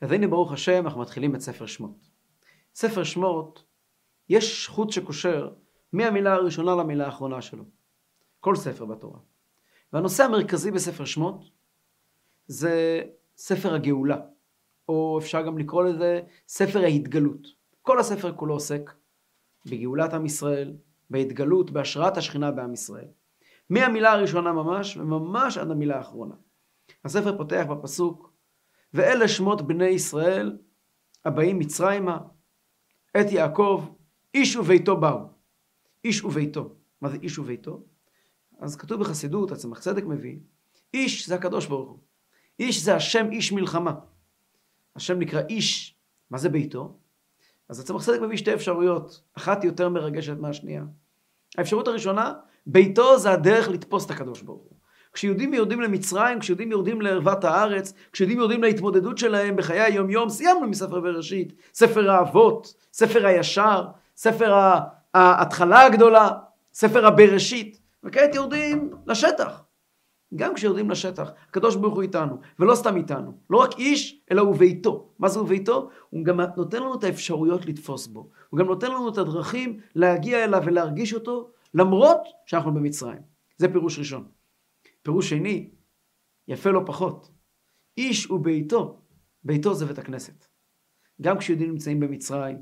אז הנה ברוך השם אנחנו מתחילים את ספר שמות. ספר שמות יש חוט שקושר מהמילה הראשונה למילה האחרונה שלו. כל ספר בתורה. והנושא המרכזי בספר שמות זה ספר הגאולה. או אפשר גם לקרוא לזה ספר ההתגלות. כל הספר כולו עוסק בגאולת עם ישראל, בהתגלות, בהשראת השכינה בעם ישראל. מהמילה הראשונה ממש וממש עד המילה האחרונה. הספר פותח בפסוק, ואלה שמות בני ישראל הבאים מצרימה, את יעקב, איש וביתו באו. איש וביתו. מה זה איש וביתו? אז כתוב בחסידות, הצמח צדק מביא, איש זה הקדוש ברוך הוא. איש זה השם איש מלחמה. השם נקרא איש, מה זה ביתו? אז הצמח צדק מביא שתי אפשרויות, אחת יותר מרגשת מהשנייה. האפשרות הראשונה, ביתו זה הדרך לתפוס את הקדוש ברוך הוא. כשיהודים יורדים למצרים, כשיהודים יורדים לערבת הארץ, כשיהודים יורדים להתמודדות שלהם בחיי היום יום, סיימנו מספר בראשית, ספר האבות, ספר הישר, ספר ההתחלה הגדולה, ספר הבראשית, וכעת יורדים לשטח. גם כשיורדים לשטח, הקדוש ברוך הוא איתנו, ולא סתם איתנו, לא רק איש, אלא הוא ביתו. מה זה הוא ביתו? הוא גם נותן לנו את האפשרויות לתפוס בו, הוא גם נותן לנו את הדרכים להגיע אליו ולהרגיש אותו, למרות שאנחנו במצרים. זה פירוש ראשון. פירוש שני, יפה לא פחות, איש וביתו, ביתו זה בית הכנסת. גם כשיהודים נמצאים במצרים,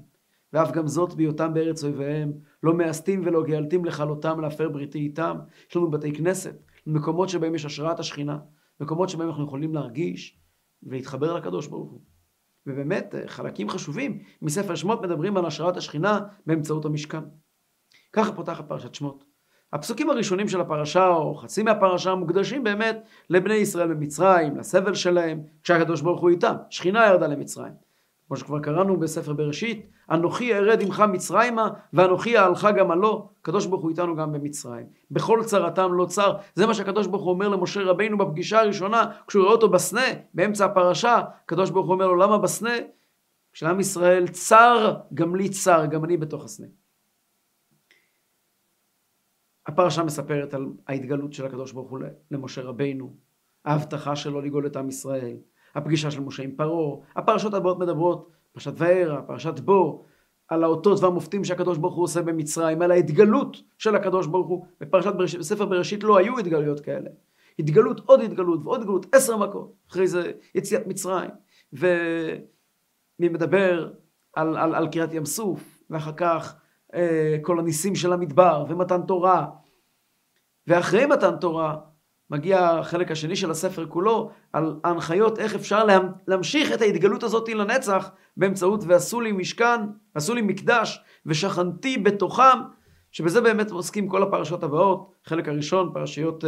ואף גם זאת בהיותם בארץ אויביהם, לא מאסתים ולא גאלתים לכלותם להפר בריתי איתם, יש לנו בתי כנסת, מקומות שבהם יש השראת השכינה, מקומות שבהם אנחנו יכולים להרגיש ולהתחבר לקדוש ברוך הוא. ובאמת חלקים חשובים מספר שמות מדברים על השראת השכינה באמצעות המשכן. ככה פותח פרשת שמות. הפסוקים הראשונים של הפרשה או חצי מהפרשה מוקדשים באמת לבני ישראל במצרים, לסבל שלהם, כשהקדוש ברוך הוא איתם, שכינה ירדה למצרים. כמו שכבר קראנו בספר בראשית, אנוכי ארד עמך מצרימה ואנוכי אהלך גם עלו, הקדוש ברוך הוא איתנו גם במצרים. בכל צרתם לא צר, זה מה שהקדוש ברוך הוא אומר למשה רבינו בפגישה הראשונה, כשהוא רואה אותו בסנה, באמצע הפרשה, הקדוש ברוך הוא אומר לו למה בסנה? כשלעם ישראל צר, גם לי צר, גם אני בתוך הסנה. הפרשה מספרת על ההתגלות של הקדוש ברוך הוא למשה רבינו, ההבטחה שלו לגאול את עם ישראל, הפגישה של משה עם פרעה, הפרשות הבאות מדברות, פרשת וערה, פרשת בו, על האותות והמופתים שהקדוש ברוך הוא עושה במצרים, על ההתגלות של הקדוש ברוך הוא, בספר בראשית לא היו התגלויות כאלה, התגלות, עוד התגלות ועוד התגלות, 10 מכות, אחרי זה יציאת מצרים, ומי מדבר על קריאת ים סוף, ואחר כך, כל הניסים של המדבר ומתן תורה, ואחרי מתן תורה מגיע החלק השני של הספר כולו על ההנחיות איך אפשר להמשיך את ההתגלות הזאת לנצח באמצעות ועשו לי משכן, ועשו לי מקדש ושכנתי בתוכם, שבזה באמת עוסקים כל הפרשות הבאות. חלק הראשון פרשיות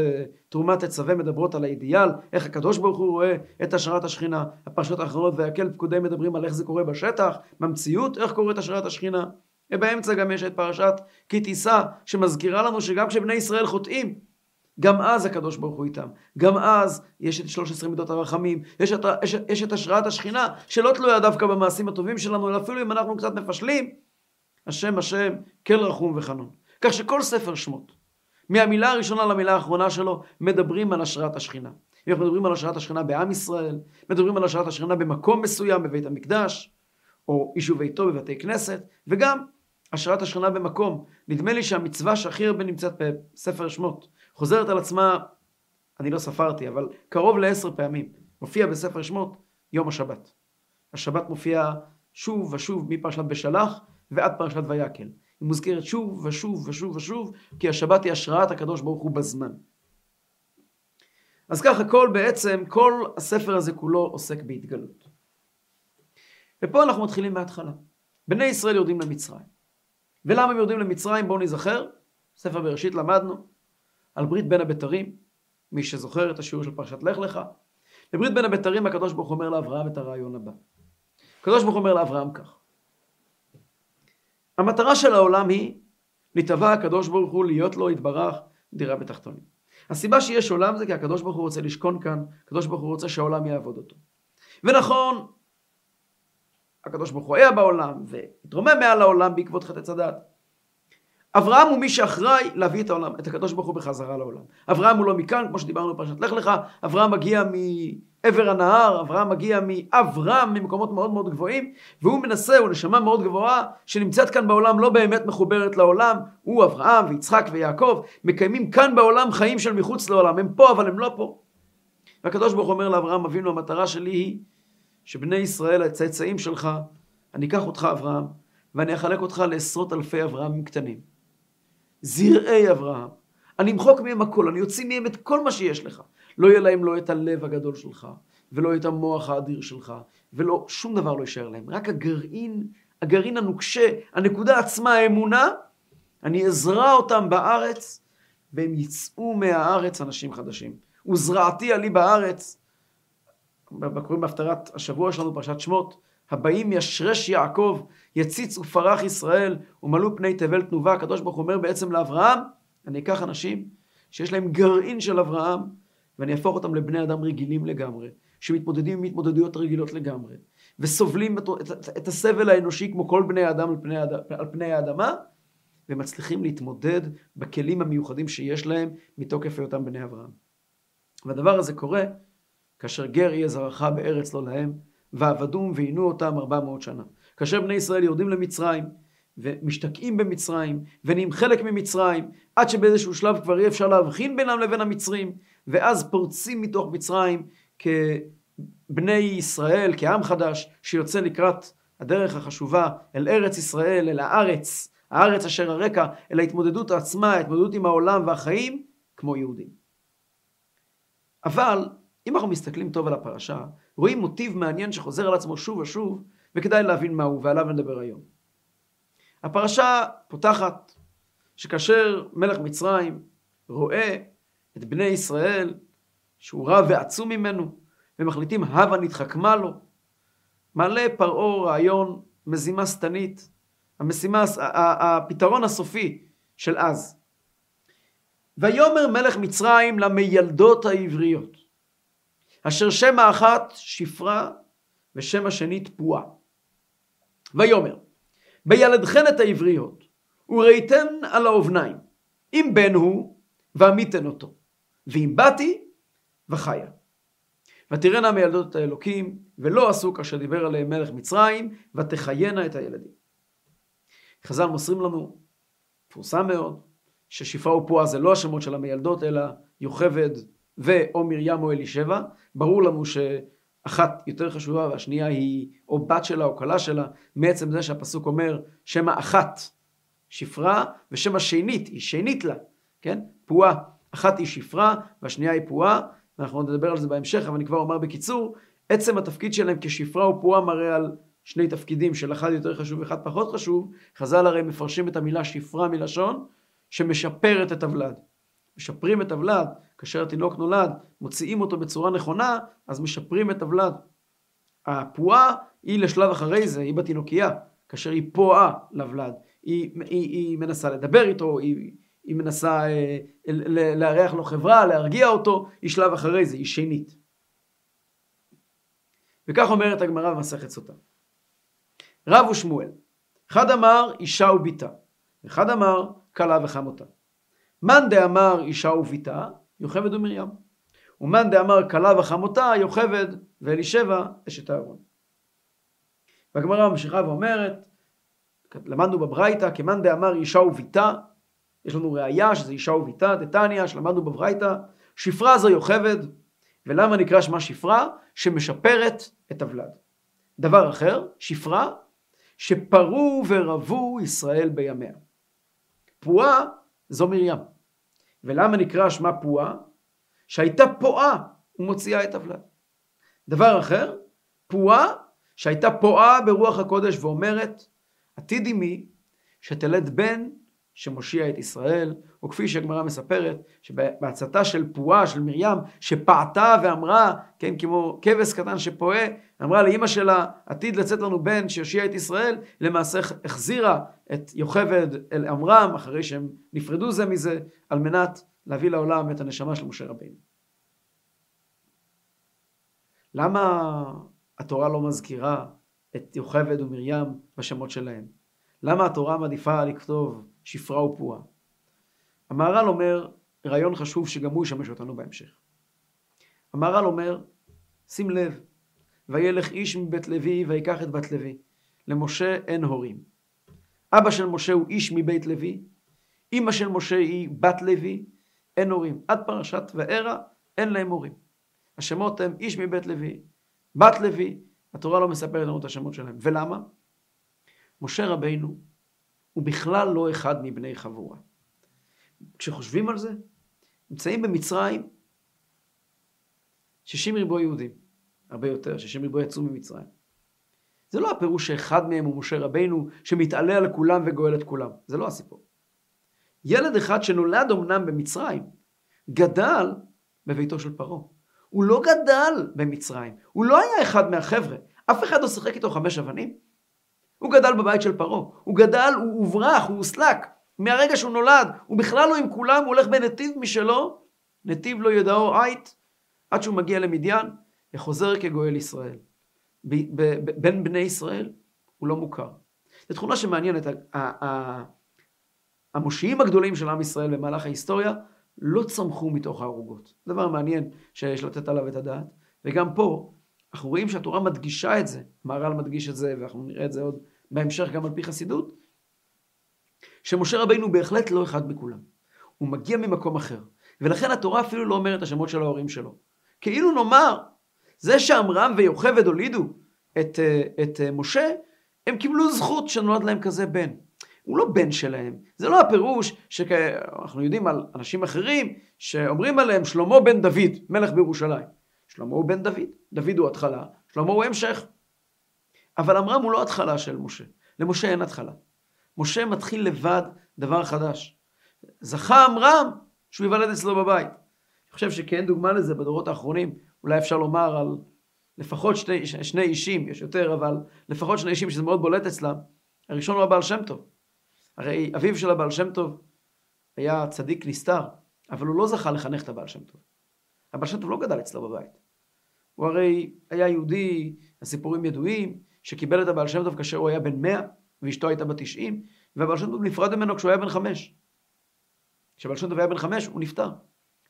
תרומת תצווה מדברות על האידיאל, איך הקדוש ברוך הוא רואה את השראת השכינה, הפרשות האחרונות והקל פקודי מדברים על איך זה קורה בשטח, במציאות איך קורה את השראת השכינה, ובאמצע גם יש את פרשת כי תישא שמזכירה לנו שגם כשבני ישראל חוטאים, גם אז הקדוש ברוך הוא איתם, גם אז יש את 13 מידות הרחמים, יש את השראת השכינה שלא תלויה דווקא במעשים הטובים שלנו, אלא אפילו אם אנחנו קצת מפשלים, השם השם כל רחום וחנון. כך שכל ספר שמות, מהמילה הראשונה למילה האחרונה שלו, מדברים על השראת השכינה. אנחנו מדברים על השראת השכינה בעם ישראל, מדברים על השראת השכינה במקום מסוים בבית המקדש, או איש וביתו בבתי כנסת, וגם השראת השכינה במקום. נדמה לי שהמצווה שהכי הרבה נמצאת בספר שמות חוזרת על עצמה, אני לא ספרתי, אבל קרוב ל10 פעמים. מופיע בספר שמות יום השבת. השבת מופיע שוב ושוב מפרשת בשלח ועד פרשת ויקל. היא מוזכרת שוב ושוב ושוב ושוב, כי השבת היא השראת הקדוש ברוך הוא בזמן. אז ככה כל הספר הזה כולו עוסק בהתגלות. ופה אנחנו מתחילים מההתחלה. בני ישראל יורדים למצרים. ולמה הם יורדים למצרים? בואו נזכר, ספר בראשית למדנו על ברית בין הבתרים, מי שזוכר את השיעור של פרשת לך לך. בברית בין הבתרים הקדוש ברוך אומר לאברהם את הרעיון הבא. הקדוש ברוך אומר לאברהם כך. המטרה של העולם היא, נתבע הקדוש ברוך הוא להיות לו יתברך דירה בתחתונים. הסיבה שיש עולם זה כי הקדוש ברוך הוא רוצה לשכון כאן, הקדוש ברוך הוא רוצה שהעולם יעבוד אותו. ונכון, הקדוש ברוך הוא היה בעולם והתרומם מעל העולם בעקבות חטא עץ הדת. אברהם הוא מי שאחראי להביא את העולם, את הקדוש ברוך הוא בחזרה לעולם. אברהם הוא לא מכאן, כמו שדיברנו בפרשת לך לך. אברהם מגיע מארץ עבר הנהר, אברהם מגיע מאברהם, ממקומות מאוד מאוד גבוהים, והוא מנסה, הוא נשמה מאוד גבוהה, שנמצאת כאן בעולם, לא באמת מחוברת לעולם, הוא אברהם ויצחק ויעקב, מקיימים כאן בעולם חיים של מחוץ לעולם, הם פה אבל הם לא פה. והקדוש ברוך אומר לאברהם אבינו, המטרה שלי היא, שבני ישראל, הצאצאים שלך, אני אקח אותך אברהם, ואני אחלק אותך לעשרות אלפי אברהם קטנים. זרעי אברהם. אני אמחוק מהם הכל, אני יוציא מהם את כל מה שיש לך. לא יהיה להם לא את הלב הגדול שלך, ולא את המוח האדיר שלך, ולא, שום דבר לא יישאר להם. רק הגרעין הנוקשה, הנקודה עצמה, האמונה, אני אזרע אותם בארץ, והם יצאו מהארץ אנשים חדשים. וזרעתי עלי בארץ, בקוראים בהפטרת השבוע שלנו, פרשת שמות, הבאים ישרש יעקב, יציץ ופרח ישראל, ומלאו פני תבל תנובה. הקדוש ברוך אומר בעצם לאברהם, אני אקח אנשים שיש להם גרעין של אברהם, ואני אהפוך אותם לבני אדם רגילים לגמרי, שמתמודדים עם התמודדויות רגילות לגמרי, וסובלים את הסבל האנושי כמו כל בני האדם על פני האדמה, ומצליחים להתמודד בכלים המיוחדים שיש להם מתוקף היותם בני אברהם. והדבר הזה קורה כאשר גר יהיה זרעך בארץ לא להם, ועבדום ועינו אותם 400 שנה. כאשר בני ישראל יורדים למצרים, ומשתקעים במצרים, ונהיים חלק ממצרים, עד שבאיזשהו שלב כבר אי אפשר להבחין בינם לבין המצרים, ואז פורצים מתוך מצרים כבני ישראל, כעם חדש, שיוצא לקראת הדרך החשובה, אל ארץ ישראל, אל הארץ, הארץ אשר הרקע, אל ההתמודדות העצמה, ההתמודדות עם העולם והחיים, כמו יהודים. אבל, אם אנחנו מסתכלים טוב על הפרשה, רואים מוטיב מעניין שחוזר על עצמו שוב ושוב, וכדאי להבין מהו, ועליו נדבר היום. הפרשה פותחת שכאשר מלך מצרים רואה את בני ישראל, שהוא רע ועצום ממנו, ומחליטים הבה נתחכמה לו, מעלה פרעה רעיון, מזימה שטנית, הפתרון הסופי של אז. ויאמר מלך מצרים למיילדות העבריות, אשר שם האחת שפרה ושם השנית פועה. ויאמר, בילדכן את העבריות, וראיתן על האובניים, אם בן הוא, ועמיתן אותו, ואם באתי, וחיה. ותראינה מילדות את האלוקים, ולא עשו כאשר דיבר עליהם מלך מצרים, ותחיינה את הילדים. חז"ל מוסרים לנו, פורסם מאוד, ששפרה ופועה זה לא השמות של המילדות, אלא יוכבד ואו מרים או אלישבע. ברור לנו שאחת יותר חשובה והשנייה היא או בת שלה או כלה שלה, מעצם זה שהפסוק אומר שם האחת שפרה ושם השנית, היא שנית לה, כן? פועה, אחת היא שפרה והשנייה היא פועה, ואנחנו נדבר על זה בהמשך, אבל אני כבר אומר בקיצור, עצם התפקיד שלהם כשפרה או פועה מראה על שני תפקידים של אחד יותר חשוב ואחד פחות חשוב. חז"ל הרי מפרשים את המילה שפרה מלשון שמשפרת את הוולד. משפרים את הוולד, כאשר התינוק נולד, מוציאים אותו בצורה נכונה, אז משפרים את הוולד. הפועה היא לשלב אחרי זה, היא בתינוקייה, כאשר היא פועה לוולד. היא מנסה לדבר איתו, היא מנסה להריח לו חברה, להרגיע אותו, היא שלב אחרי זה, היא שנית. וכך אומרת הגמרא במסכת סוטה. רב ושמואל, אחד אמר אישה וביתה, אחד אמר כלה וחמותה. מן דאמר אישה וביתה, יוכבד ומרים. ומן דאמר כלה וחמותה, יוכבד ואלישבע אשת אהרון. והגמרא ממשיכה ואומרת, למדנו בברייתא, כמן דאמר אישה וביתה, יש לנו ראיה שזה אישה וביתה, דתניא, שלמדנו בברייתא, שפרה זו יוכבד, ולמה נקרא שמה שפרה? שמשפרת את הוולד. דבר אחר, שפרה, שפרו ורבו ישראל בימיה. פועה, זו מרים. ולמה נקרא שמה פועה? שהייתה פועה ומוציאה את הוולד. דבר אחר, פועה שהייתה פועה ברוח הקודש ואומרת, עתיד עמי שתלד בן שמושיע את ישראל, או כפי שהגמרא מספרת, שבהצתה של פועה, של מרים, שפעתה ואמרה, כן, כמו כבש קטן שפועה, אמרה לאמא שלה, עתיד לצאת לנו בן שיושיע את ישראל, למעשה החזירה את יוכבד אל עמרם, אחרי שהם נפרדו זה מזה, על מנת להביא לעולם את הנשמה של משה רבינו. למה התורה לא מזכירה את יוכבד ומרים בשמות שלהם? למה התורה מעדיפה לכתוב שפרה ופועה? המהר"ל אומר, רעיון חשוב שגם הוא ישמש אותנו בהמשך. המהר"ל אומר, שים לב, וילך איש מבית לוי ויקח את בת לוי. למשה אין הורים. אבא של משה הוא איש מבית לוי, אמא של משה היא בת לוי, אין הורים. עד פרשת וערה אין להם הורים. השמות הם איש מבית לוי, בת לוי. התורה לא מספרת לנו את השמות שלהם. ולמה? משה רבינו הוא בכלל לא אחד מבני חבורה. כשחושבים על זה, נמצאים במצרים 60 ריבוי יהודים, הרבה יותר, 60 ריבוי יצאו ממצרים. זה לא הפירוש שאחד מהם הוא משה רבינו שמתעלה על כולם וגואל את כולם. זה לא הסיפור. ילד אחד שנולד אומנם במצרים, גדל בביתו של פרעה. הוא לא גדל במצרים, הוא לא היה אחד מהחבר'ה, אף אחד לא שיחק איתו 5 אבנים. הוא גדל בבית של פרעה, הוא גדל, הוא הוברח, הוא הוסלק. מהרגע שהוא נולד, הוא בכלל לא עם כולם, הוא הולך בנתיב משלו, נתיב לא ידעו עית, עד שהוא מגיע למדיין, וחוזר כגואל ישראל. בין בני ישראל הוא לא מוכר. זו תכונה שמעניינת, המושיעים הגדולים של עם ישראל במהלך ההיסטוריה, לא צמחו מתוך הערוגות. דבר מעניין שיש לתת עליו את הדעת. וגם פה, אנחנו רואים שהתורה מדגישה את זה. מהר"ל מדגיש את זה, ואנחנו נראה את זה עוד בהמשך גם על פי חסידות. שמשה רבינו בהחלט לא אחד מכולם. הוא מגיע ממקום אחר. ולכן התורה אפילו לא אומרת השמות של ההורים שלו. כאילו נאמר, זה שעמרם ויוכבד הולידו את משה, הם קיבלו זכות שנולד להם כזה בן. הוא לא בן שלהם. זה לא הפירוש שאנחנו יודעים על אנשים אחרים שאומרים עליהם שלמה בן דוד, מלך בירושלים. שלמה הוא בן דוד. דוד הוא התחלה, שלמה הוא המשך. אבל עמרם הוא לא התחלה של משה. למשה אין התחלה. משה מתחיל לבד דבר חדש. זכה עמרם שהוא יוולד אצלו בבית. אני חושב שכן דוגמה לזה בדורות האחרונים. אולי אפשר לומר על לפחות שני אישים, יש יותר, אבל לפחות 2 אישים שזה מאוד בולט אצלם. הראשון הוא הבעל שם טוב. הרי אביו של הבעל שם טוב היה צדיק נסתר, אבל הוא לא זכה לחנך את הבעל שם טוב. הבעל שם טוב לא גדל אצלו בבית. הוא הרי היה יהודי, הסיפורים ידועים, שקיבל את הבעל שם טוב כאשר הוא היה בן 100, ואשתו הייתה בת 90, והבעל שם טוב נפרד ממנו כשהוא היה בן 5. כשהבעל שם טוב היה בן 5, הוא נפטר.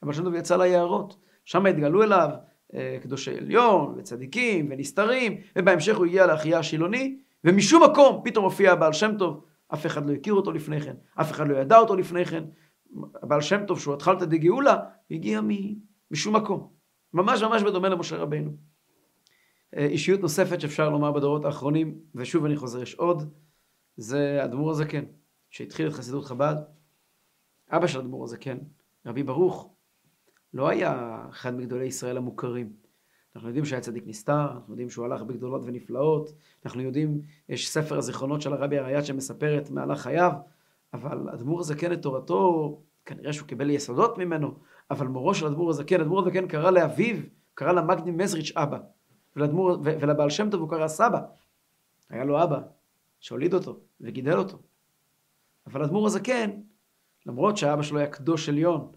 הבעל שם טוב יצא ליערות, שם התגלו אליו קדושי עליון, וצדיקים, ונסתרים, ובהמשך הוא הגיע לאחיה השילוני, ומשום מקום פתאום הופיע הבעל שם טוב. אף אחד לא הכיר אותו לפני כן, אף אחד לא ידע אותו לפני כן. הבעל שם טוב שהוא התחלת דגאולה, הגיע משום מקום. ממש ממש בדומה למשה רבינו. אישיות נוספת שאפשר לומר בדורות האחרונים, ושוב אני חוזר, יש עוד, זה האדמו"ר הזקן, שהתחיל את חסידות חב"ד. אבא של האדמו"ר הזקן, רבי ברוך, לא היה אחד מגדולי ישראל המוכרים. אנחנו יודעים שהיה צדיק נסתר, אנחנו יודעים שהוא הלך בגדולות ונפלאות, אנחנו יודעים, יש ספר הזיכרונות של הרבי הראי"ת שמספרת מהלך חייו, אבל האדמו"ר הזקן את תורתו, כנראה שהוא קיבל יסודות ממנו, אבל מורו של האדמו"ר הזקן קרא לאביו, קרא למגדים מזריץ' אבא, ולבעל שם טוב הוא קרא סבא. היה לו אבא שהוליד אותו וגידל אותו. אבל האדמו"ר הזקן, למרות שהאבא שלו היה קדוש עליון,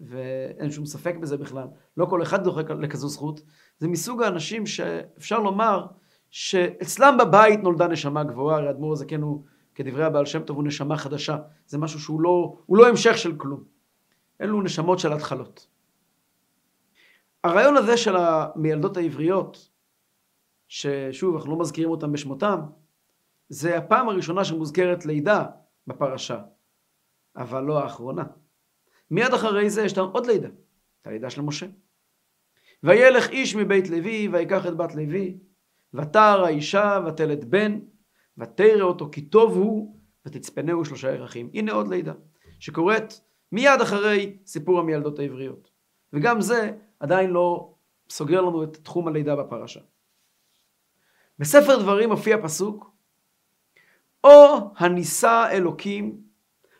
ואין שום ספק בזה בכלל, לא כל אחד דוחק לכזו זכות, זה מסוג האנשים שאפשר לומר שאצלם בבית נולדה נשמה גבוהה. הרי האדמו"ר הזקן הוא, כדברי הבעל שם טוב, הוא נשמה חדשה. זה משהו שהוא לא המשך של כלום. אלו נשמות של התחלות. הרעיון הזה של המילדות העבריות, ששוב אנחנו לא מזכירים אותם בשמותם, זה הפעם הראשונה שמוזכרת לידה בפרשה, אבל לא האחרונה. מיד אחרי זה יש לנו עוד לידה, את הלידה של משה. וילך איש מבית לוי ויקח את בת לוי, ותער האישה ותלד בן, ותרא אותו כי טוב הוא, ותצפנהו 3 ירחים. הנה עוד לידה שקורית מיד אחרי סיפור המילדות העבריות. וגם זה עדיין לא סוגר לנו את תחום הלידה בפרשה. בספר דברים מופיע פסוק, או הניסה אלוקים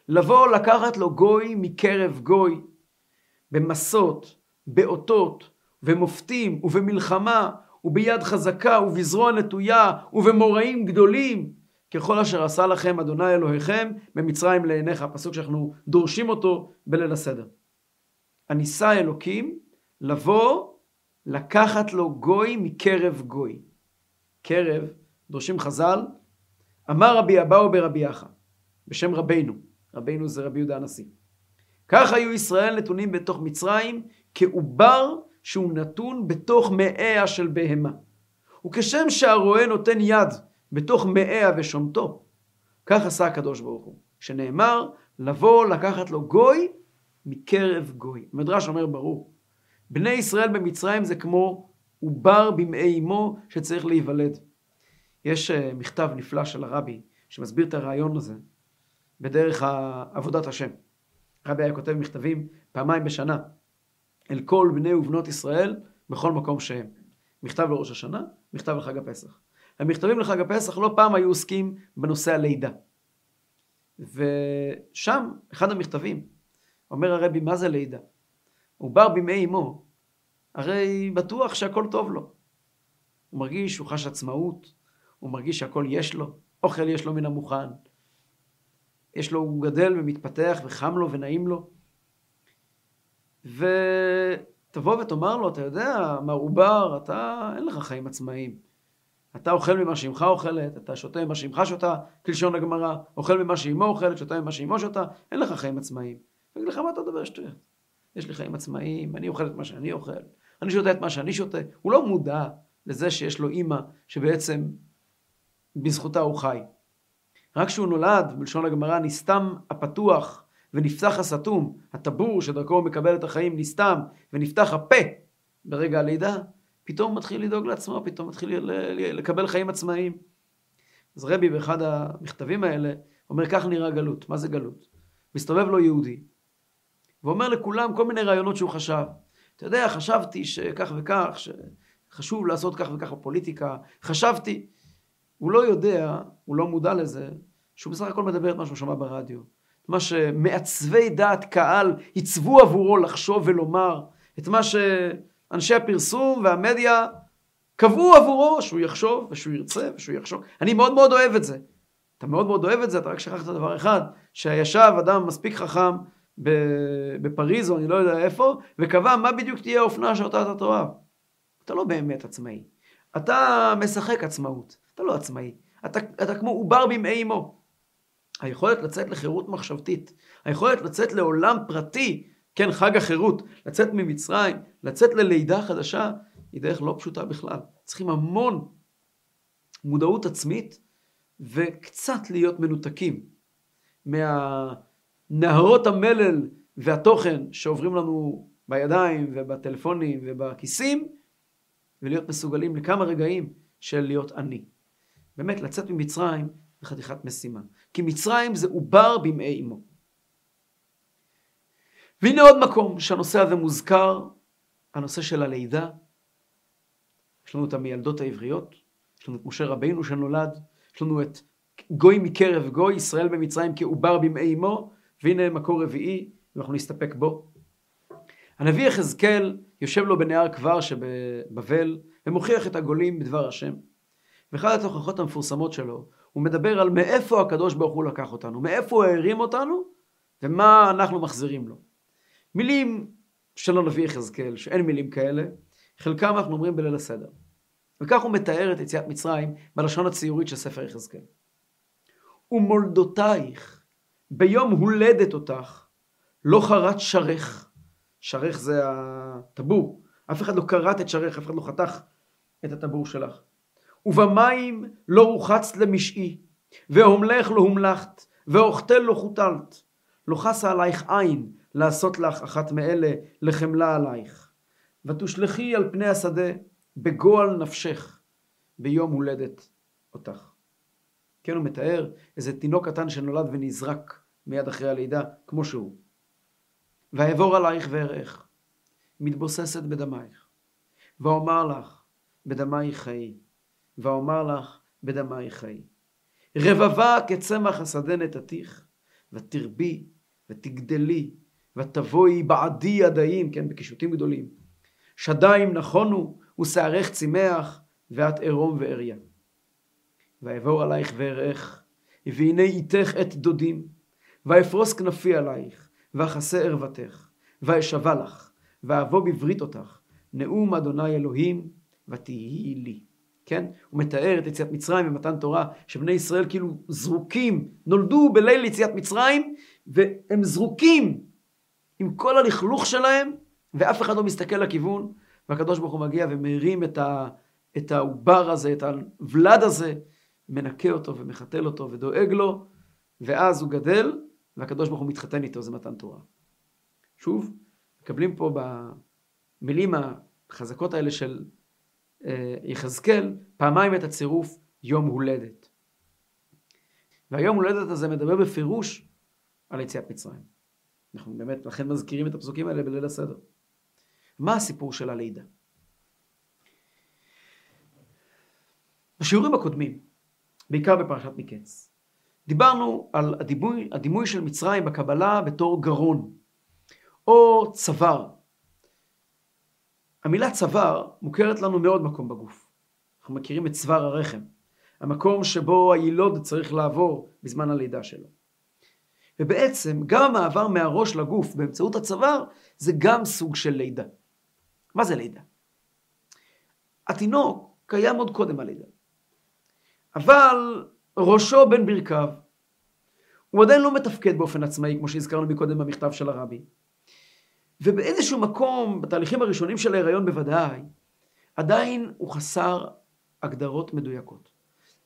לבוא לקחת לו גוי מקרב גוי, במסות, באותות, ומופתים, ובמלחמה, וביד חזקה, ובזרוע נטויה, ובמוראים גדולים, ככל אשר עשה לכם אדוני אלוהיכם, במצרים לעיניך. הפסוק שאנחנו דורשים אותו בליל הסדר. הניסה אלוקים לבוא לקחת לו גוי מקרב גוי. קרב, דורשים חז"ל, אמר רבי אבאו ברבי אחא, בשם רבינו. רבינו זה רבי יהודה הנשיא. כך היו ישראל נתונים בתוך מצרים כעובר שהוא נתון בתוך מאיה של בהמה. וכשם שהרועה נותן יד בתוך מאיה ושומתו, כך עשה הקדוש ברוך הוא, שנאמר לבוא לקחת לו גוי מקרב גוי. המדרש אומר ברור, בני ישראל במצרים זה כמו עובר במעי אמו שצריך להיוולד. יש מכתב נפלא של הרבי שמסביר את הרעיון הזה בדרך עבודת השם. הרבי היה כותב מכתבים פעמיים בשנה אל כל בני ובנות ישראל בכל מקום שהם. מכתב לראש השנה, מכתב לחג הפסח. המכתבים לחג הפסח לא פעם היו עוסקים בנושא הלידה. ושם אחד המכתבים אומר הרבי, מה זה לידה? הוא בר במעי אמו, הרי בטוח שהכל טוב לו. הוא מרגיש, הוא חש עצמאות, הוא מרגיש שהכל יש לו, אוכל יש לו מן המוכן. יש לו, הוא גדל ומתפתח וחם לו ונעים לו. ותבוא ותאמר לו, אתה יודע, מר עובר, אתה אין לך חיים עצמאיים. אתה אוכל ממה שאמך אוכלת, אתה שותה ממה שאמך שותה, כלשון הגמרא, אוכל ממה שאמו אוכלת, שותה ממה שאמו שותה, אין לך חיים עצמאיים. תגיד לך, מה אתה דבר שטויות? יש לי חיים עצמאיים, אני אוכל את מה שאני אוכל, אני שותה את מה שאני שותה. הוא לא מודע לזה שיש לו אימא שבעצם בזכותה הוא חי. רק כשהוא נולד, בלשון הגמרא, נסתם הפתוח ונפתח הסתום, הטבור שדרכו מקבל את החיים נסתם ונפתח הפה ברגע הלידה, פתאום מתחיל לדאוג לעצמו, פתאום מתחיל לקבל חיים עצמאיים. אז רבי באחד המכתבים האלה אומר, כך נראה גלות. מה זה גלות? מסתובב לו יהודי ואומר לכולם כל מיני רעיונות שהוא חשב. אתה יודע, חשבתי שכך וכך, שחשוב לעשות כך וכך בפוליטיקה, חשבתי. הוא לא יודע, הוא לא מודע לזה, שהוא בסך הכל מדבר את מה שהוא שמע ברדיו. מה שמעצבי דעת קהל עיצבו עבורו לחשוב ולומר, את מה שאנשי הפרסום והמדיה קבעו עבורו, שהוא יחשוב ושהוא ירצה ושהוא יחשוב. אני מאוד מאוד אוהב את זה. אתה מאוד מאוד אוהב את זה, אתה רק שכחת דבר אחד, שישב אדם מספיק חכם בפריז או אני לא יודע איפה, וקבע מה בדיוק תהיה האופנה שאותה אתה תאהב. אתה לא באמת עצמאי. אתה משחק עצמאות. אתה לא עצמאי. אתה כמו עובר במעי אמו. היכולת לצאת לחירות מחשבתית, היכולת לצאת לעולם פרטי, כן, חג החירות, לצאת ממצרים, לצאת ללידה חדשה, היא דרך לא פשוטה בכלל. צריכים המון מודעות עצמית, וקצת להיות מנותקים מהנהרות המלל והתוכן שעוברים לנו בידיים ובטלפונים ובכיסים, ולהיות מסוגלים לכמה רגעים של להיות אני. באמת, לצאת ממצרים זה חתיכת משימה. כי מצרים זה עובר במעי אמו. והנה עוד מקום שהנושא הזה מוזכר, הנושא של הלידה. יש לנו את המילדות העבריות, יש לנו את משה רבינו שנולד, יש לנו את גוי מקרב גוי, ישראל במצרים כעובר במעי אמו, והנה מקור רביעי, ואנחנו נסתפק בו. הנביא יחזקאל יושב לו בנהר כבר שבבבל, ומוכיח את הגולים בדבר השם. ואחת התוכחות המפורסמות שלו, הוא מדבר על מאיפה הקדוש ברוך הוא לקח אותנו, מאיפה הוא הערים אותנו, ומה אנחנו מחזירים לו. מילים של הנביא יחזקאל, שאין מילים כאלה, חלקם אנחנו אומרים בליל הסדר. וכך הוא מתאר את יציאת מצרים בלשון הציורית של ספר יחזקאל. ומולדותייך, ביום הולדת אותך, לא חרט שרך. שרך זה הטבור. אף אחד לא קרט את שרך, אף אחד לא חתך את הטבור שלך. ובמים לא רוחצת למשעי, והומלך לא הומלכת, ואוכתל לא חוטלת. לא חסה עלייך עין, לעשות לך אחת מאלה, לחמלה עלייך. ותושלחי על פני השדה, בגועל נפשך, ביום הולדת אותך. כן, הוא מתאר איזה תינוק קטן שנולד ונזרק מיד אחרי הלידה, כמו שהוא. ואעבור עלייך ואראך, מתבוססת בדמייך. ואומר לך, בדמייך חיי. ואומר לך בדמי חיי. רבבה כצמח השדה נתתיך, ותרבי, ותגדלי, ותבואי בעדי ידיים, כן, בקישוטים גדולים. שדיים נכונו, ושערך צמח, ואת ערום ועריה. ואעבור עלייך ואראך, והנה איתך את דודים, ואפרוס כנפי עלייך, ואכסה ערוותך, ואשבה לך, ואבוא בברית אותך, נאום אדוני אלוהים, ותהי לי. כן? הוא מתאר את יציאת מצרים במתן תורה, שבני ישראל כאילו זרוקים, נולדו בליל יציאת מצרים, והם זרוקים עם כל הלכלוך שלהם, ואף אחד לא מסתכל לכיוון, והקדוש ברוך הוא מגיע ומרים את העובר הזה, את הוולד הזה, מנקה אותו ומחתל אותו ודואג לו, ואז הוא גדל, והקדוש ברוך הוא מתחתן איתו, זה מתן תורה. שוב, מקבלים פה במילים החזקות האלה של יחזקאל, פעמיים את הצירוף יום הולדת. והיום הולדת הזה מדבר בפירוש על יציאת מצרים. אנחנו באמת לכן מזכירים את הפסוקים האלה בליל הסדר. מה הסיפור של הלידה? בשיעורים הקודמים, בעיקר בפרשת מקץ, דיברנו על הדימוי של מצרים בקבלה בתור גרון, או צוואר. המילה צוואר מוכרת לנו מאוד מקום בגוף. אנחנו מכירים את צוואר הרחם, המקום שבו הילוד צריך לעבור בזמן הלידה שלו. ובעצם גם המעבר מהראש לגוף באמצעות הצוואר זה גם סוג של לידה. מה זה לידה? התינוק קיים עוד קודם הלידה. אבל ראשו בין ברכיו, הוא עדיין לא מתפקד באופן עצמאי, כמו שהזכרנו מקודם במכתב של הרבי. ובאיזשהו מקום, בתהליכים הראשונים של ההיריון בוודאי, עדיין הוא חסר הגדרות מדויקות.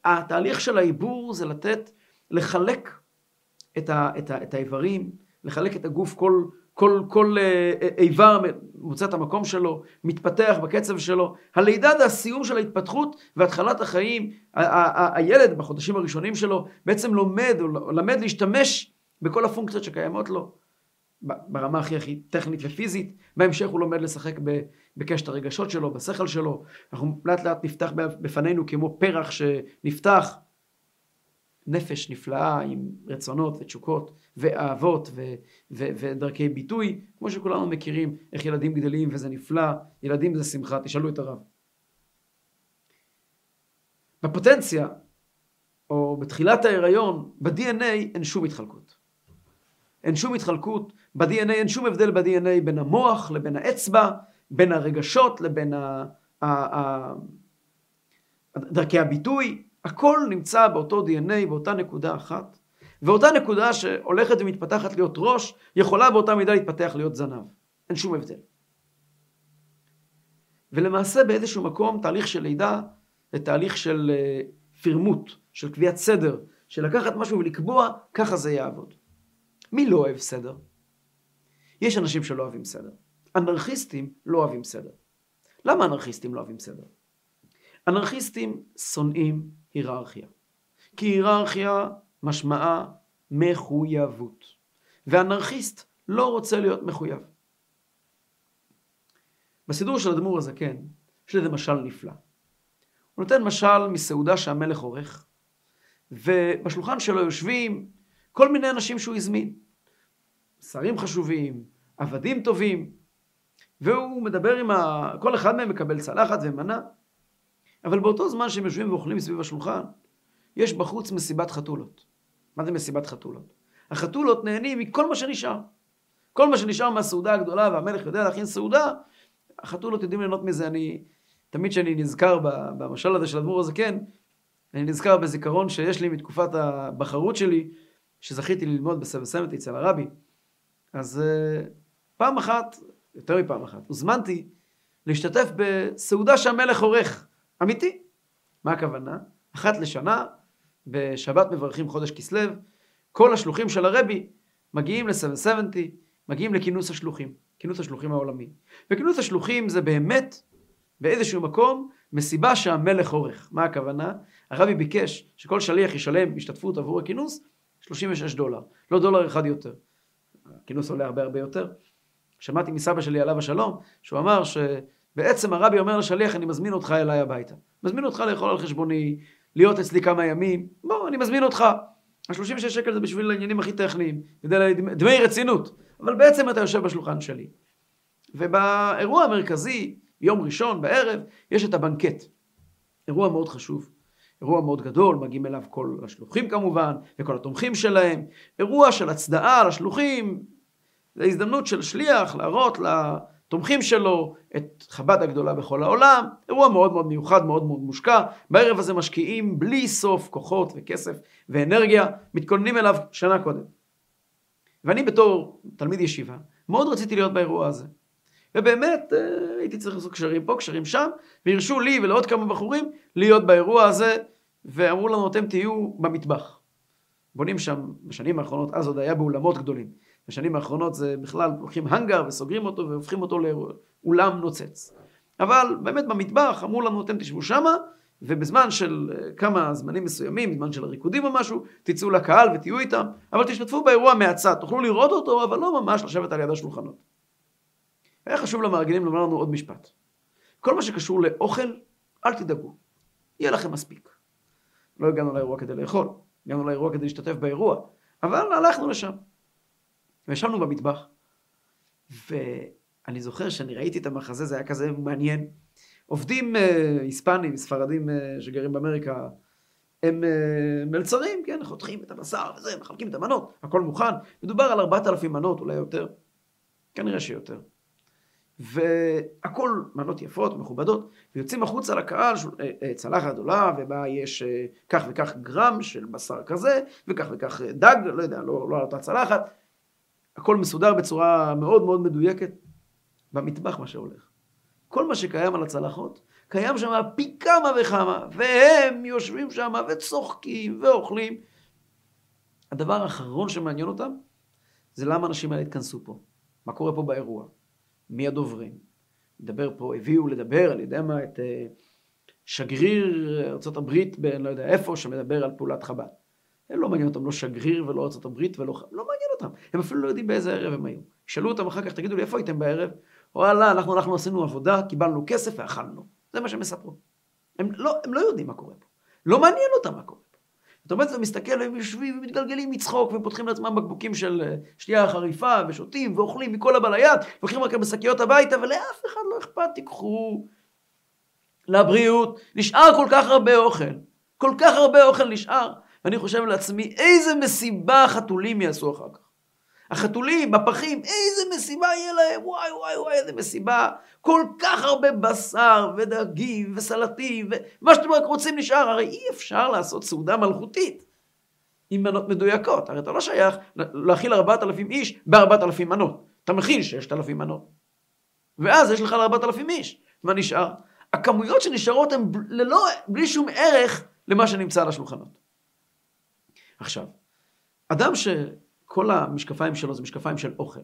התהליך של העיבור זה לחלק את האיברים, לחלק את הגוף, כל איבר מוצא את המקום שלו, מתפתח בקצב שלו. הלידה זה הסיום של ההתפתחות והתחלת החיים. הילד בחודשים הראשונים שלו בעצם למד להשתמש בכל הפונקציות שקיימות לו, ברמה הכי טכנית ופיזית. בהמשך הוא לומד לשחק בקשת הרגשות שלו, בשכל שלו. אנחנו לאט לאט נפתח בפנינו כמו פרח שנפתח, נפש נפלאה עם רצונות ותשוקות ואהבות ודרכי ביטוי, כמו שכולנו מכירים, איך ילדים גדלים וזה נפלא, ילדים זה שמחה, תשאלו את הרב. בפוטנציה, או בתחילת ההיריון, ב-DNA אין שום התחלקות. אין שום התחלקות, ב-DNA אין שום הבדל ב-DNA בין המוח לבין האצבע, בין הרגשות לבין דרכי הביטוי, הכל נמצא באותו DNA, באותה נקודה אחת, ואותה נקודה שהולכת ומתפתחת להיות ראש, יכולה באותה מידה להתפתח להיות זנב. אין שום הבדל. ולמעשה באיזשהו מקום, תהליך של לידה, זה תהליך של פרמות, של קביעת סדר, של לקחת משהו ולקבוע, ככה זה יעבוד. מי לא אוהב סדר? יש אנשים שלא אוהבים סדר. אנרכיסטים לא אוהבים סדר. למה אנרכיסטים לא אוהבים סדר? אנרכיסטים שונאים היררכיה. כי היררכיה משמעה מחויבות. ואנרכיסט לא רוצה להיות מחויב. בסידור של אדמו"ר הזקן, יש לזה משל נפלא. הוא נותן משל מסעודה שהמלך עורך, ובשולחן שלו יושבים כל מיני אנשים שהוא הזמין. שרים חשובים, עבדים טובים, והוא מדבר עם כל אחד מהם מקבל צלחת ומנה, אבל באותו זמן שהם יושבים ואוכלים סביב השולחן, יש בחוץ מסיבת חתולות. מה זה מסיבת חתולות? החתולות נהנים מכל מה שנשאר. כל מה שנשאר מהסעודה הגדולה, והמלך יודע להכין סעודה, החתולות יודעים ליהנות מזה. תמיד שאני נזכר במשל הזה של אדמו"ר הזקן, אני נזכר בזיכרון שיש לי מתקופת הבחרות שלי, שזכיתי ללמוד בסמינר אצל הרבי. אז פעם אחת, יותר מפעם אחת, הוזמנתי להשתתף בסעודה שהמלך עורך. אמיתי. מה הכוונה? אחת לשנה, בשבת מברכים חודש כסלו, כל השלוחים של הרבי מגיעים ל-770, מגיעים לכינוס השלוחים, כינוס השלוחים העולמי. וכינוס השלוחים זה באמת, באיזשהו מקום, מסיבה שהמלך עורך. מה הכוונה? הרבי ביקש שכל שליח ישלם השתתפות עבור הכינוס, $36, לא $1 יותר. הכינוס עולה הרבה הרבה יותר. שמעתי מסבא שלי עליו השלום, שהוא אמר בעצם הרבי אומר לשליח, אני מזמין אותך אליי הביתה. מזמין אותך לאכול על חשבוני, להיות אצלי כמה ימים. בוא, אני מזמין אותך. ה-36 שקל זה בשביל העניינים הכי טכניים, דמי רצינות. אבל בעצם אתה יושב בשולחן שלי. ובאירוע המרכזי, יום ראשון בערב, יש את הבנקט. אירוע מאוד חשוב. אירוע מאוד גדול, מגיעים אליו כל השלוחים כמובן, וכל התומכים שלהם. אירוע של הצדעה לשלוחים, זה הזדמנות של שליח להראות תומכים שלו, את חב"ד הגדולה בכל העולם, אירוע מאוד מאוד מיוחד, מאוד מאוד מושקע, בערב הזה משקיעים בלי סוף כוחות וכסף ואנרגיה, מתכוננים אליו שנה קודם. ואני בתור תלמיד ישיבה, מאוד רציתי להיות באירוע הזה. ובאמת הייתי צריך לעשות קשרים פה, קשרים שם, והרשו לי ולעוד כמה בחורים להיות באירוע הזה, ואמרו לנו, אתם תהיו במטבח. בונים שם, בשנים האחרונות, אז עוד היה באולמות גדולים. בשנים האחרונות זה בכלל, לוקחים הנגר וסוגרים אותו והופכים אותו לאולם נוצץ. אבל באמת במטבח אמרו לנו, אתם תשבו שמה, ובזמן של כמה זמנים מסוימים, בזמן של הריקודים או משהו, תצאו לקהל ותהיו איתם, אבל תשתתפו באירוע מהצד, תוכלו לראות אותו, אבל לא ממש לשבת על יד השולחנות. היה חשוב למארגנים לומר לנו עוד משפט. כל מה שקשור לאוכל, אל תדאגו, יהיה לכם מספיק. לא הגענו לאירוע כדי לאכול, הגענו לאירוע כדי להשתתף באירוע, אבל הלכנו לשם. וישבנו במטבח, ואני זוכר שאני ראיתי את המחזה, זה היה כזה מעניין. עובדים היספנים, ספרדים שגרים באמריקה, הם מלצרים, כן? חותכים את הבשר וזה, מחלקים את המנות, הכל מוכן. מדובר על 4,000 מנות, אולי יותר, כנראה שיותר. והכל מנות יפות, מכובדות, ויוצאים החוצה לקהל, צלחת עולה, ובה יש כך וכך גרם של בשר כזה, וכך וכך דג, לא יודע, לא על אותה צלחת. הכל מסודר בצורה מאוד מאוד מדויקת, במטבח מה שהולך. כל מה שקיים על הצלחות, קיים שם פי כמה וכמה, והם יושבים שם וצוחקים ואוכלים. הדבר האחרון שמעניין אותם, זה למה אנשים האלה התכנסו פה. מה קורה פה באירוע? מי הדוברים? מדבר פה, הביאו לדבר, אני יודע מה, את שגריר ארצות הברית, לא יודע איפה, שמדבר על פעולת חב"ד. הם לא מעניין אותם, לא שגריר ולא ארצות הברית, לא מעניין אותם. הם אפילו לא יודעים באיזה ערב הם היו. שאלו אותם אחר כך, תגידו לי, איפה הייתם בערב? וואלה, אנחנו עשינו עבודה, קיבלנו כסף ואכלנו. זה מה שהם מספרו. הם לא יודעים מה קורה פה. לא מעניין אותם מה קורה פה. זאת אומרת, הם מסתכלים, הם יושבים ומתגלגלים מצחוק, ופותחים לעצמם בקבוקים של שתייה חריפה, ושותים ואוכלים מכל הבא ליד, ולוקחים רק בשקיות הביתה, ולאף אחד לא אכפת, תיקחו לבריאות. נשאר כל כך הרבה אוכל. כל כך הרבה אוכל נשאר. ואני חושב לעצמי, איזה מסיבה החתולים יעשו אחר כך. החתולים, בפחים, איזה מסיבה יהיה להם, וואי וואי וואי, איזה מסיבה, כל כך הרבה בשר ודגים וסלטים, ומה שאתם רק רוצים נשאר, הרי אי אפשר לעשות סעודה מלכותית, עם מנות מדויקות, הרי אתה לא שייך להכיל 4,000 איש ב-4,000 מנות, אתה מכיל 6,000 מנות, ואז יש לך 4,000 איש, מה נשאר? הכמויות שנשארות הן בלי שום ערך למה שנמצא על השולחנות. עכשיו, אדם כל המשקפיים שלו זה משקפיים של אוכל.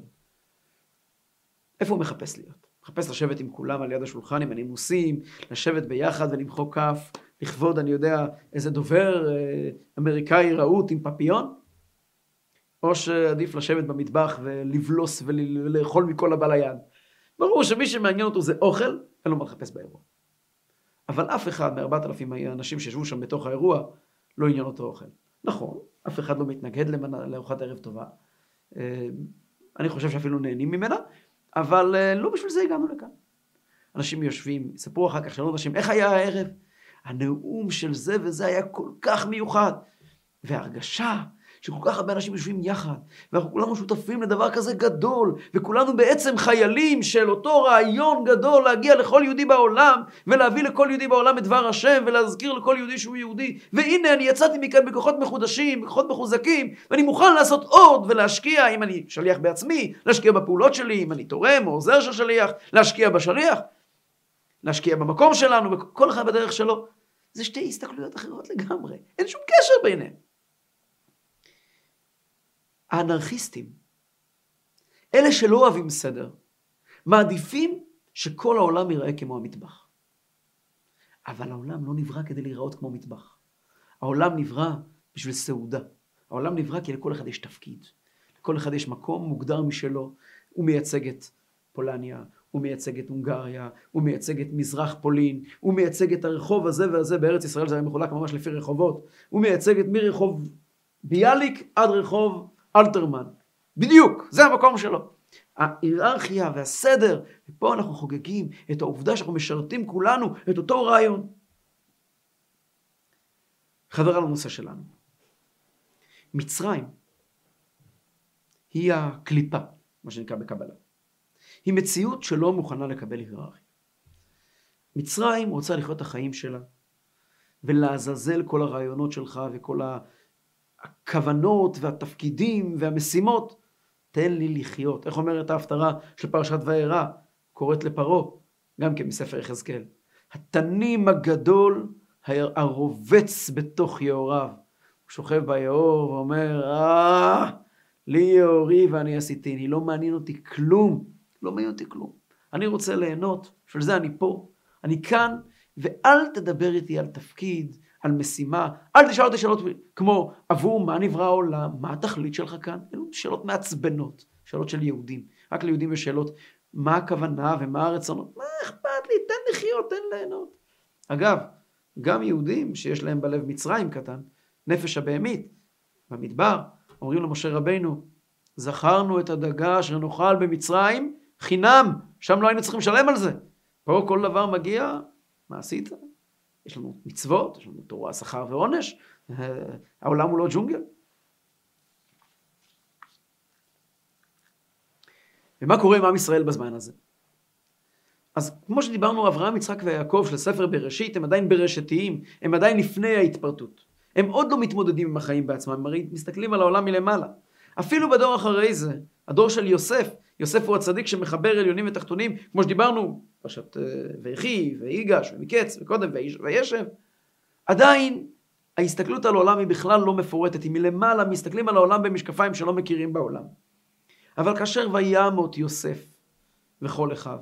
איפה הוא מחפש להיות? מחפש לשבת עם כולם על יד השולחן, עם הנימוסים, לשבת ביחד ולמחוא כף, לכבוד, אני יודע, איזה דובר אמריקאי רהוט עם פפיון? או שעדיף לשבת במטבח ולבלוס ולאכול מכל הבא ליד. ברור שמי שמעניין אותו זה אוכל, אין לו מה לחפש באירוע. אבל אף אחד מ4,000 האנשים שישבו שם בתוך האירוע לא עניין אותו אוכל. נכון. אף אחד לא מתנגד לארוחת ערב טובה. אני חושב שאפילו נהנים ממנה, אבל לא בשביל זה הגענו לכאן. אנשים יושבים, ספרו אחר כך, שאלו אנשים, איך היה הערב? הנאום של זה וזה היה כל כך מיוחד. וההרגשה שכל כך הרבה אנשים יושבים יחד, ואנחנו כולנו שותפים לדבר כזה גדול, וכולנו בעצם חיילים של אותו רעיון גדול, להגיע לכל יהודי בעולם, ולהביא לכל יהודי בעולם את דבר השם, ולהזכיר לכל יהודי שהוא יהודי, והנה אני יצאתי מכאן בכוחות מחודשים, בכוחות מחוזקים, ואני מוכן לעשות עוד, ולהשקיע, אם אני שליח בעצמי, להשקיע בפעולות שלי, אם אני תורם או עוזר של שליח, להשקיע בשליח, להשקיע במקום שלנו, כל אחד בדרך שלו. זה שתי הסתכלויות אחרות לגמרי. אין שום קשר ביניהם. האנרכיסטים, אלה שלא אוהבים סדר, מעדיפים שכל העולם ייראה כמו המטבח. אבל העולם לא נברא כדי להיראות כמו מטבח. העולם נברא בשביל סעודה. העולם נברא כי לכל אחד יש תפקיד. לכל אחד יש מקום מוגדר משלו. הוא מייצג את פולניה, הוא מייצג את הונגריה, הוא מייצג את מזרח פולין, הוא מייצג את הרחוב הזה והזה. בארץ ישראל זה היה מחולק ממש לפי רחובות. הוא מייצג את מרחוב ביאליק עד רחוב אלתרמן. בדיוק, זה המקום שלו. ההיררכיה והסדר, ופה אנחנו חוגגים את העובדה שאנחנו משרתים כולנו את אותו רעיון. חבר על הנושא שלנו. מצרים היא הקליפה, מה שנקרא בקבלה. היא מציאות שלא מוכנה לקבל היררכיה. מצרים רוצה לחיות את החיים שלה, ולהזזל כל הרעיונות שלך וכל הכוונות והתפקידים והמשימות, תן לי לחיות. איך אומרת ההפטרה של פרשת וארא? קוראת לפרעה, גם כן מספר יחזקאל. התנים הגדול הרובץ בתוך יאוריו. הוא שוכב ביאור ואומר, לי יאורי ואני עשיתיני, לא מעניין אותי כלום, לא מעניין אותי כלום. אני רוצה ליהנות, בשביל זה אני פה, אני כאן, ואל תדבר איתי על תפקיד, על משימה, אל תשאל אותי שאלות כמו, עבור מה נברא העולם, מה התכלית שלך כאן? אלו שאלות מעצבנות, שאלות של יהודים. רק ליהודים יש שאלות, מה הכוונה ומה הרצונות? מה אכפת לי? תן לחיות, תן ליהנות. אגב, גם יהודים שיש להם בלב מצרים קטן, נפש הבהמית, במדבר, אומרים למשה רבינו, זכרנו את הדגה שנאכל במצרים חינם, שם לא היינו צריכים לשלם על זה. פה כל דבר מגיע, מה עשית? יש לנו מצוות, יש לנו תורה, שכר ועונש, העולם הוא לא ג'ונגל. ומה קורה עם עם ישראל בזמן הזה? אז כמו שדיברנו, אברהם, יצחק ויעקב של ספר בראשית, הם עדיין בראשיתיים, הם עדיין לפני ההתפרטות. הם עוד לא מתמודדים עם החיים בעצמם, הם הרי מסתכלים על העולם מלמעלה. אפילו בדור אחרי זה, הדור של יוסף, יוסף הוא הצדיק שמחבר עליונים ותחתונים, כמו שדיברנו, פרשת ויחי ויגש ומקץ וקודם וישב, עדיין ההסתכלות על העולם היא בכלל לא מפורטת, היא מלמעלה, מסתכלים על העולם במשקפיים שלא מכירים בעולם. אבל כאשר וימות יוסף וכל אחיו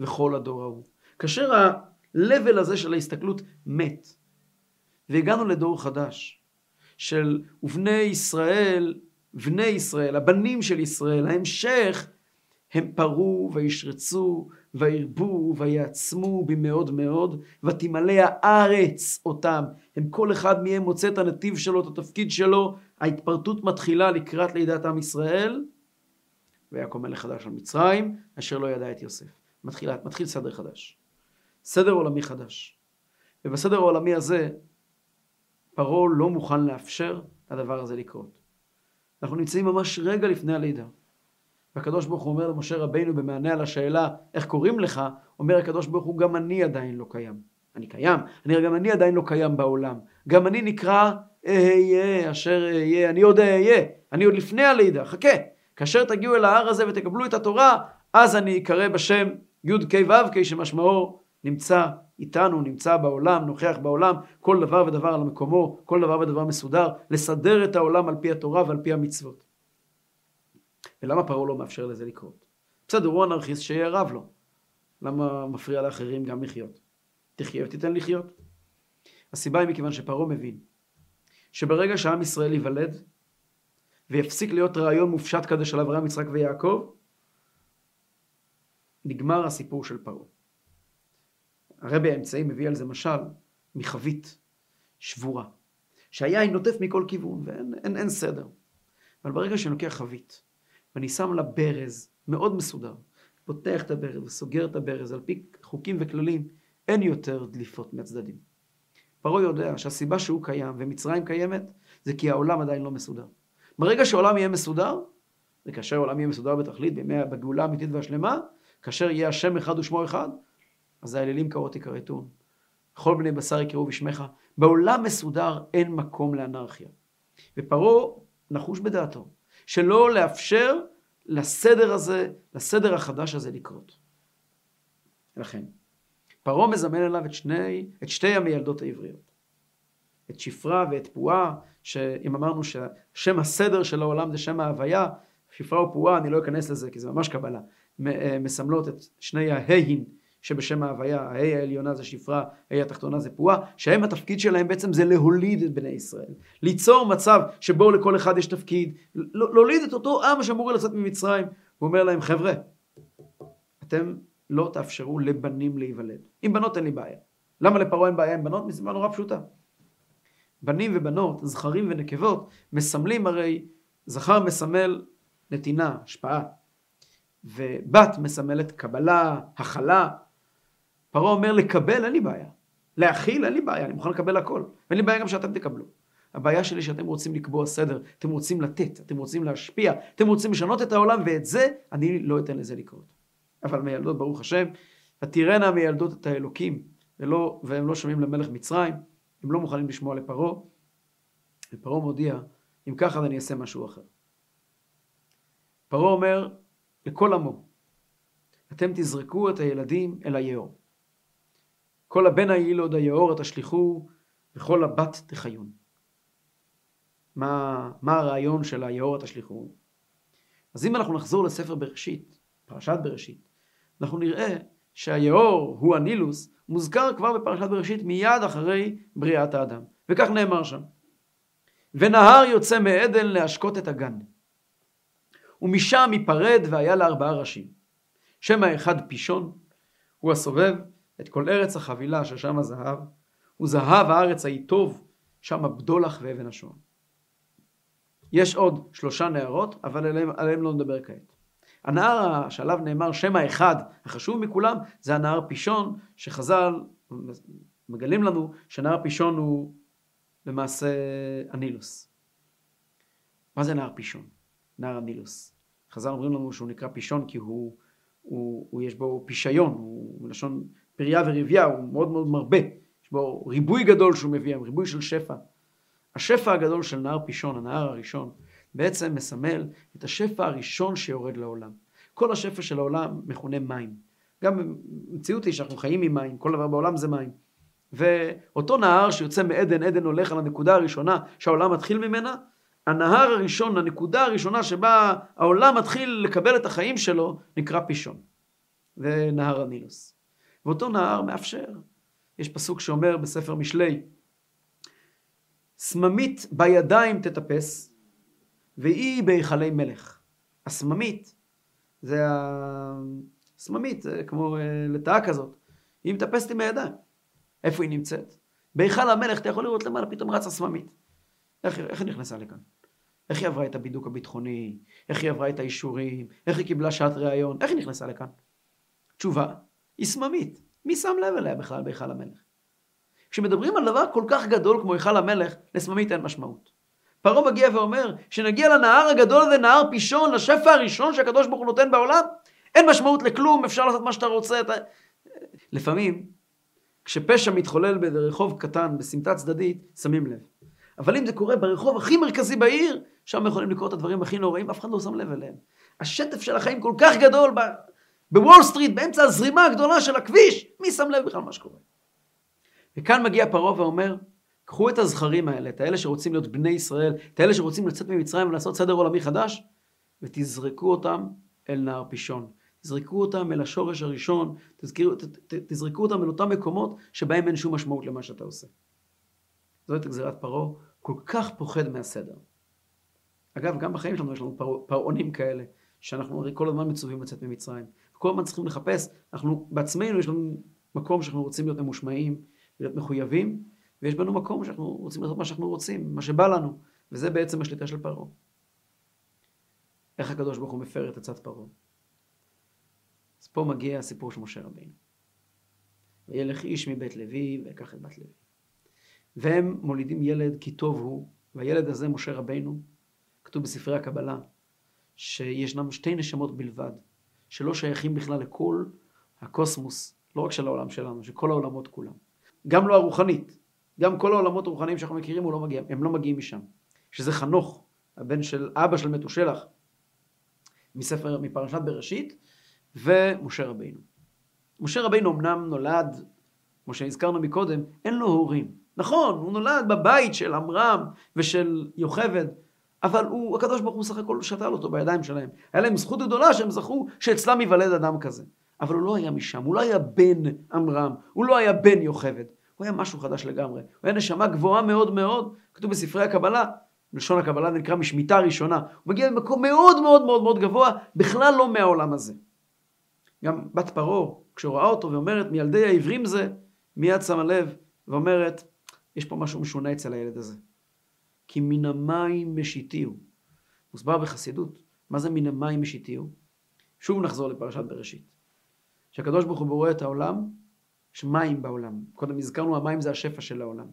וכל הדור ההוא, כאשר הלבל הזה של ההסתכלות מת, והגענו לדור חדש של בני ישראל, הבנים של ישראל, ההמשך, הם פרו וישרצו וירבו ויעצמו במאוד מאוד, ותמלא הארץ אותם. הם כל אחד מהם מוצא את הנתיב שלו, את התפקיד שלו. ההתפרטות מתחילה לקראת לידת עם ישראל, ויעקב מלך חדש על מצרים, אשר לא ידע את יוסף. מתחיל סדר חדש, סדר עולמי חדש. ובסדר העולמי הזה, פרעה לא מוכן לאפשר לדבר הזה לקרות. אנחנו נמצאים ממש רגע לפני הלידה. והקדוש ברוך הוא אומר למשה רבינו במענה על השאלה, איך קוראים לך? אומר הקדוש ברוך הוא, גם אני עדיין לא קיים. אני קיים, גם אני עדיין לא קיים בעולם. גם אני נקרא, אהיה, אשר אהיה, אני עוד אהיה. אני עוד לפני הלידה, חכה. כאשר תגיעו אל ההר הזה ותקבלו את התורה, אז אני אקרא בשם י' כ' ו' כ', שמשמעו נמצא איתנו, נמצא בעולם, נוכח בעולם, כל דבר ודבר על מקומו, כל דבר ודבר מסודר, לסדר את העולם על פי התורה ועל פי המצוות. ולמה פרעה לא מאפשר לזה לקרות? בסדר, הוא אנרכיסט שיהיה רב לו. למה מפריע לאחרים גם לחיות? תחיה ותיתן לחיות. הסיבה היא מכיוון שפרעה מבין שברגע שעם ישראל ייוולד, ויפסיק להיות רעיון מופשט כזה של אברהם, יצחק ויעקב, נגמר הסיפור של פרעה. הרבי האמצעי מביא על זה משל מחבית שבורה, שהיין נוטף מכל כיוון ואין אין סדר. אבל ברגע שאני לוקח חבית ואני שם לה ברז מאוד מסודר, פותח את הברז וסוגר את הברז על פי חוקים וכללים, אין יותר דליפות מהצדדים. פרעה יודע שהסיבה שהוא קיים ומצרים קיימת זה כי העולם עדיין לא מסודר. ברגע שהעולם יהיה מסודר, וכאשר העולם יהיה מסודר בתכלית בימי בגאולה האמיתית והשלמה, כאשר יהיה השם אחד ושמו אחד, אז האלילים קראות יקראתון, כל בני בשר יקראו בשמך. בעולם מסודר אין מקום לאנרכיה. ופרעה נחוש בדעתו, שלא לאפשר לסדר הזה, לסדר החדש הזה לקרות. לכן, פרעה מזמן אליו את שתי המילדות העבריות. את שפרה ואת פועה, שאם אמרנו ששם הסדר של העולם זה שם ההוויה, שפרה ופועה, אני לא אכנס לזה כי זה ממש קבלה, מסמלות את שני ההין, שבשם ההוויה, ההיא העליונה זה שפרה, ההיא התחתונה זה פועה, שהם התפקיד שלהם בעצם זה להוליד את בני ישראל. ליצור מצב שבו לכל אחד יש תפקיד, להוליד את אותו עם שאמור לצאת ממצרים. הוא אומר להם, חבר'ה, אתם לא תאפשרו לבנים להיוולד. עם בנות אין לי בעיה. למה לפרעה אין בעיה עם בנות? מסיבה נורא פשוטה. בנים ובנות, זכרים ונקבות, מסמלים הרי, זכר מסמל נתינה, השפעה, ובת מסמלת קבלה, הכלה. פרעה אומר, לקבל אין לי בעיה, להכיל אין לי בעיה, אני מוכן לקבל הכל, ואין לי בעיה גם שאתם תקבלו. הבעיה שלי שאתם רוצים לקבוע סדר, אתם רוצים לתת, אתם רוצים להשפיע, אתם רוצים לשנות את העולם, ואת זה אני לא אתן לזה לקרות. אבל מילדות, ברוך השם, ותראינה מילדות את האלוקים, והם לא שומעים למלך מצרים, הם לא מוכנים לשמוע לפרעה, ופרעה מודיע, אם ככה אני אעשה משהו אחר. פרעה אומר לכל עמו, אתם תזרקו את הילדים אל היאור. כל הבן הילוד היאור תשליכו, וכל הבת תחיון. מה הרעיון של היאור תשליכו? אז אם אנחנו נחזור לספר בראשית, פרשת בראשית, אנחנו נראה שהיאור הוא הנילוס, מוזכר כבר בפרשת בראשית מיד אחרי בריאת האדם. וכך נאמר שם: ונהר יוצא מעדן להשקות את הגן, ומשם ייפרד והיה לה 4 ראשים. שם האחד פישון, הוא הסובב את כל ארץ החבילה ששם הזהב, וזהב הארץ ההיא טוב, שם הבדולח ואבן השון. יש עוד 3 נערות, אבל עליהם לא נדבר כעת. הנער שעליו נאמר שם האחד החשוב מכולם, זה הנער פישון, שחז"ל מגלים לנו שנער פישון הוא למעשה הנילוס. מה זה נער פישון? נער הנילוס. חז"ל אומרים לנו שהוא נקרא פישון כי הוא יש בו פישיון, הוא מלשון פריה ורבייה, הוא מאוד מאוד מרבה. יש בו ריבוי גדול שהוא מביא, ריבוי של שפע. השפע הגדול של נער פישון, הנער הראשון, בעצם מסמל את השפע הראשון שיורד לעולם. כל השפע של העולם מכונה מים. גם במציאות היא שאנחנו חיים עם מים, כל דבר בעולם זה מים. ואותו נהר שיוצא מעדן, עדן הולך על הנקודה הראשונה שהעולם מתחיל ממנה, הנהר הראשון, הנקודה הראשונה שבה העולם מתחיל לקבל את החיים שלו, נקרא פישון. זה נהר הנילוס. ואותו נהר מאפשר. יש פסוק שאומר בספר משלי, סממית בידיים תטפס, והיא בהיכלי מלך. הסממית, זה הסממית, כמו לטעה כזאת, היא מטפסת עם הידיים. איפה היא נמצאת? בהיכל המלך, אתה יכול לראות למעלה, פתאום רצה סממית. איך היא נכנסה לכאן? איך היא עברה את הבידוק הביטחוני? איך היא עברה את האישורים? איך היא קיבלה שעת ראיון? איך היא נכנסה לכאן? תשובה, היא סממית. מי שם לב אליה בכלל בהיכל המלך? כשמדברים על דבר כל כך גדול כמו היכל המלך, לסממית אין משמעות. פרעה מגיע ואומר, שנגיע לנהר הגדול הזה, נהר פישון, לשפע הראשון שהקדוש ברוך הוא נותן בעולם, אין משמעות לכלום, אפשר לעשות מה שאתה רוצה. לפעמים, כשפשע מתחולל ברחוב קטן, בסמטה צדדית, שמים לב. אבל אם זה קורה ברחוב הכי מרכזי בעיר, שם יכולים לקרוא את הדברים הכי נוראים, אף אחד לא שם לב אליהם. השטף של החיים כל כך גדול, בוול סטריט, באמצע הזרימה הגדולה של הכביש, מי שם לב בכלל מה שקורה? וכאן מגיע פרעה ואומר, קחו את הזכרים האלה, את האלה שרוצים להיות בני ישראל, את האלה שרוצים לצאת ממצרים ולעשות סדר עולמי חדש, ותזרקו אותם אל נהר פישון. תזרקו אותם אל השורש הראשון, תזרקו אותם אל אותם מקומות שבהם אין שום משמעות למה שאתה עושה. זאת גזירת פרעה, כל כך פוחד מהסדר. אגב, גם בחיים שלנו יש לנו פרעונים כאלה, שאנחנו הרי כל הזמן מצווים לצאת ממצרים. כל הזמן צריכים לחפש, אנחנו בעצמנו יש לנו מקום שאנחנו רוצים להיות ממושמעים, להיות מחויבים, ויש בנו מקום שאנחנו רוצים לעשות מה שאנחנו רוצים, מה שבא לנו, וזה בעצם השליטה של פרעה. איך הקדוש ברוך הוא מפר את עצת פרעה? אז פה מגיע הסיפור של משה רבינו. וילך איש מבית לוי, ויקח את בת לוי. והם מולידים ילד כי טוב הוא, והילד הזה משה רבינו, כתוב בספרי הקבלה, שישנם 2 נשמות בלבד, שלא שייכים בכלל לכל הקוסמוס, לא רק של העולם שלנו, של כל העולמות כולם. גם לא הרוחנית. גם כל העולמות הרוחניים שאנחנו מכירים, הם לא מגיעים משם. שזה חנוך, הבן של אבא של מתושלח, מפרשת בראשית, ומשה רבינו. משה רבינו אמנם נולד, כמו שהזכרנו מקודם, אין לו הורים. נכון, הוא נולד בבית של עמרם ושל יוכבד, אבל הקדוש ברוך הוא סך הכל שתל אותו בידיים שלהם. היה להם זכות גדולה שהם זכו שאצלם ייוולד אדם כזה. אבל הוא לא היה משם, הוא לא היה בן עמרם, הוא לא היה בן יוכבד. הוא היה משהו חדש לגמרי, הוא היה נשמה גבוהה מאוד מאוד, כתוב בספרי הקבלה, לשון הקבלה נקרא משמיטה ראשונה, הוא מגיע למקום מאוד מאוד מאוד מאוד גבוה, בכלל לא מהעולם הזה. גם בת פרעה, כשרואה אותו ואומרת, מילדי העברים זה, מיד שמה לב ואומרת, יש פה משהו משונה אצל הילד הזה. כי מן המים משיתיהו. מוסבר בחסידות, מה זה מן המים משיתיהו? שוב נחזור לפרשת בראשית. שהקדוש ברוך הוא בורא את העולם, יש מים בעולם. קודם הזכרנו, המים זה השפע של העולם.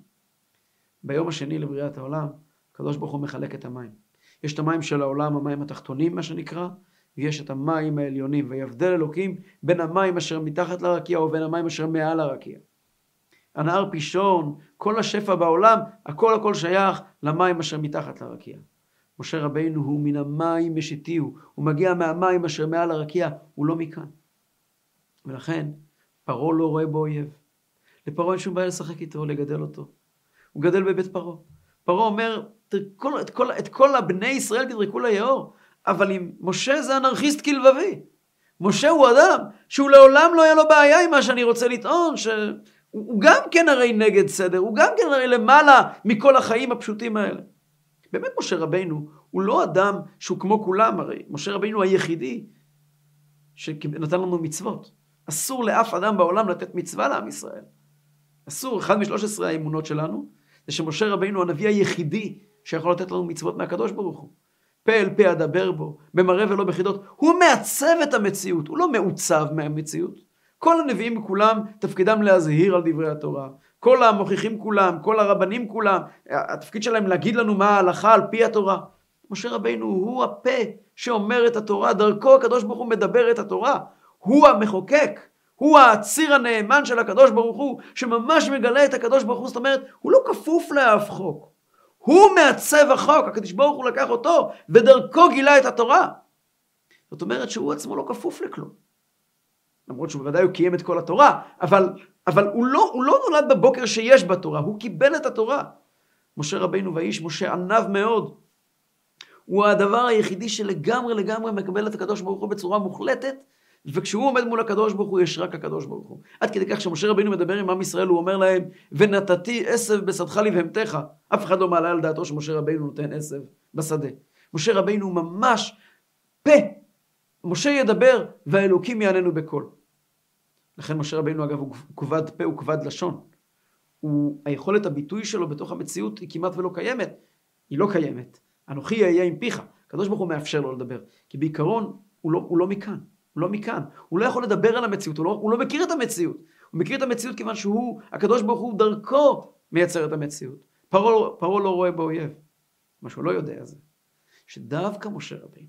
ביום השני לבריאת העולם, הקדוש ברוך הוא מחלק את המים. יש את המים של העולם, המים התחתונים, מה שנקרא, ויש את המים העליונים, ויבדל אלוקים בין המים אשר מתחת לרקיע, ובין המים אשר מעל הרקיע. הנהר פישון, כל השפע בעולם, הכל שייך למים אשר מתחת לרקיע. משה רבינו הוא מן המים משיתיהו, הוא מגיע מהמים אשר מעל הרקיע, הוא לא מכאן. ולכן פרעה לא רואה בו אויב. לפרעה אין שום בעיה לשחק איתו, לגדל אותו. הוא גדל בבית פרעה. פרעה אומר, את כל הבני ישראל תדרקו ליאור, אבל אם משה זה אנרכיסט כלבבי. משה הוא אדם שהוא לעולם לא היה לו בעיה עם מה שאני רוצה לטעון, שהוא גם כן הרי נגד סדר, הוא גם כן הרי למעלה מכל החיים הפשוטים האלה. באמת משה רבינו הוא לא אדם שהוא כמו כולם הרי. משה רבינו היחידי שנתן לנו מצוות. אסור לאף אדם בעולם לתת מצווה לעם ישראל. אסור, אחד מ-13 האמונות שלנו, זה שמשה רבינו הנביא היחידי שיכול לתת לנו מצוות מהקדוש ברוך הוא. פה אל פה אדבר בו, במראה ולא בחידות. הוא מעצב את המציאות, הוא לא מעוצב מהמציאות. כל הנביאים כולם תפקידם להזהיר על דברי התורה. כל המוכיחים כולם, כל הרבנים כולם, התפקיד שלהם להגיד לנו מה ההלכה על פי התורה. משה רבינו הוא הפה שאומר את התורה, דרכו הקדוש ברוך הוא מדבר את התורה. הוא המחוקק, הוא העציר הנאמן של הקדוש ברוך הוא, שממש מגלה את הקדוש ברוך הוא, זאת אומרת, הוא לא כפוף לאף חוק. הוא מעצב החוק, הקדוש ברוך הוא לקח אותו, ודרכו גילה את התורה. זאת אומרת שהוא עצמו לא כפוף לכלום. למרות שהוא בוודאי הוא קיים את כל התורה, אבל הוא לא נולד בבוקר שיש בתורה, הוא קיבל את התורה. משה רבינו ואיש, משה ענב מאוד. הוא הדבר היחידי שלגמרי לגמרי מקבל את הקדוש ברוך הוא בצורה מוחלטת, וכשהוא עומד מול הקדוש ברוך הוא, יש רק הקדוש ברוך הוא. עד כדי כך שמשה רבינו מדבר עם עם ישראל, הוא אומר להם, ונתתי עשב בשדך לבהמתך. אף אחד לא מעלה על דעתו שמשה רבינו נותן עשב בשדה. משה רבינו הוא ממש פה. משה ידבר, והאלוקים יעננו בקול. לכן משה רבינו אגב, הוא כובד פה, הוא כובד לשון. היכולת הביטוי שלו בתוך המציאות היא כמעט ולא קיימת. היא לא קיימת. אנוכי אהיה עם פיך. הקדוש ברוך הוא מאפשר לו לדבר. כי בעיקרון הוא לא מכאן. הוא לא מכאן, הוא לא יכול לדבר על המציאות, הוא לא מכיר את המציאות. הוא מכיר את המציאות כיוון שהוא, הקדוש ברוך הוא דרכו מייצר את המציאות. פרעה לא רואה באויב. מה שהוא לא יודע זה, שדווקא משה רבינו,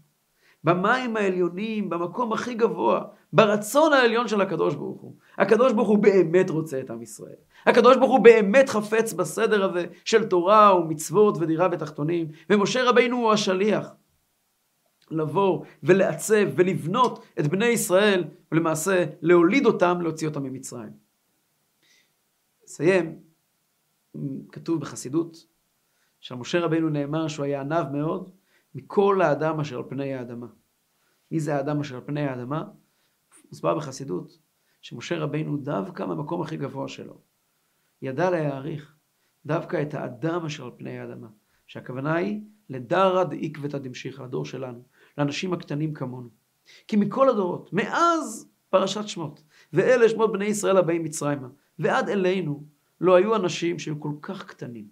במים העליונים, במקום הכי גבוה, ברצון העליון של הקדוש ברוך הוא, הקדוש ברוך הוא באמת רוצה את עם ישראל. הקדוש ברוך הוא באמת חפץ בסדר הזה של תורה ומצוות ודירה בתחתונים, ומשה רבינו הוא השליח. לבוא ולעצב ולבנות את בני ישראל ולמעשה להוליד אותם, להוציא אותם ממצרים. נסיים, כתוב בחסידות, שעל משה רבינו נאמר שהוא היה ענב מאוד מכל האדם אשר על פני האדמה. מי זה האדם אשר על פני האדמה? מוסבר בחסידות שמשה רבינו דווקא מהמקום הכי גבוה שלו ידע להעריך דווקא את האדם אשר על פני האדמה, שהכוונה היא לדרא דעקבתא דמשיחא, לדור שלנו, לאנשים הקטנים כמונו. כי מכל הדורות, מאז פרשת שמות, ואלה שמות בני ישראל הבאים מצרימה, ועד אלינו לא היו אנשים שהם כל כך קטנים,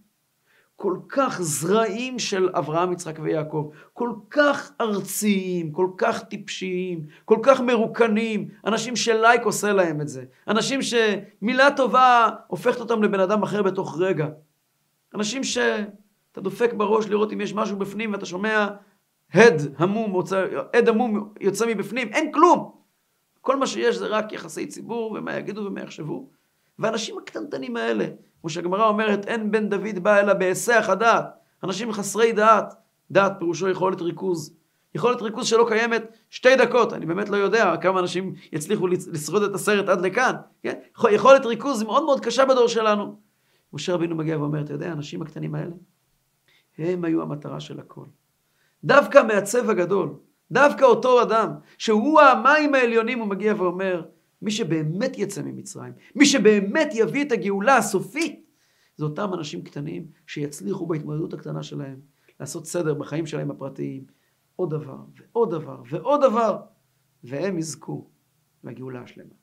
כל כך זרעים של אברהם, יצחק ויעקב, כל כך ארציים, כל כך טיפשיים, כל כך מרוקנים, אנשים שלייק עושה להם את זה, אנשים שמילה טובה הופכת אותם לבן אדם אחר בתוך רגע, אנשים ש... אתה דופק בראש לראות אם יש משהו בפנים, ואתה שומע עד המום יוצא מבפנים, אין כלום. כל מה שיש זה רק יחסי ציבור, ומה יגידו ומה יחשבו. והאנשים הקטנטנים האלה, כמו שהגמרא אומרת, אין בן דוד בא אלא בהיסח הדעת. אנשים חסרי דעת. דעת פירושו יכולת ריכוז. יכולת ריכוז שלא קיימת 2 דקות. אני באמת לא יודע כמה אנשים יצליחו לשרוד את הסרט עד לכאן. כן? יכולת ריכוז מאוד מאוד קשה בדור שלנו. משה רבינו מגיע ואומר, אתה יודע, האנשים הקטנים האלה, הם היו המטרה של הכל. דווקא המעצב הגדול, דווקא אותו אדם, שהוא המים העליונים, הוא מגיע ואומר, מי שבאמת יצא ממצרים, מי שבאמת יביא את הגאולה הסופית, זה אותם אנשים קטנים שיצליחו בהתמודדות הקטנה שלהם, לעשות סדר בחיים שלהם הפרטיים, עוד דבר ועוד דבר ועוד דבר, והם יזכו לגאולה השלמה.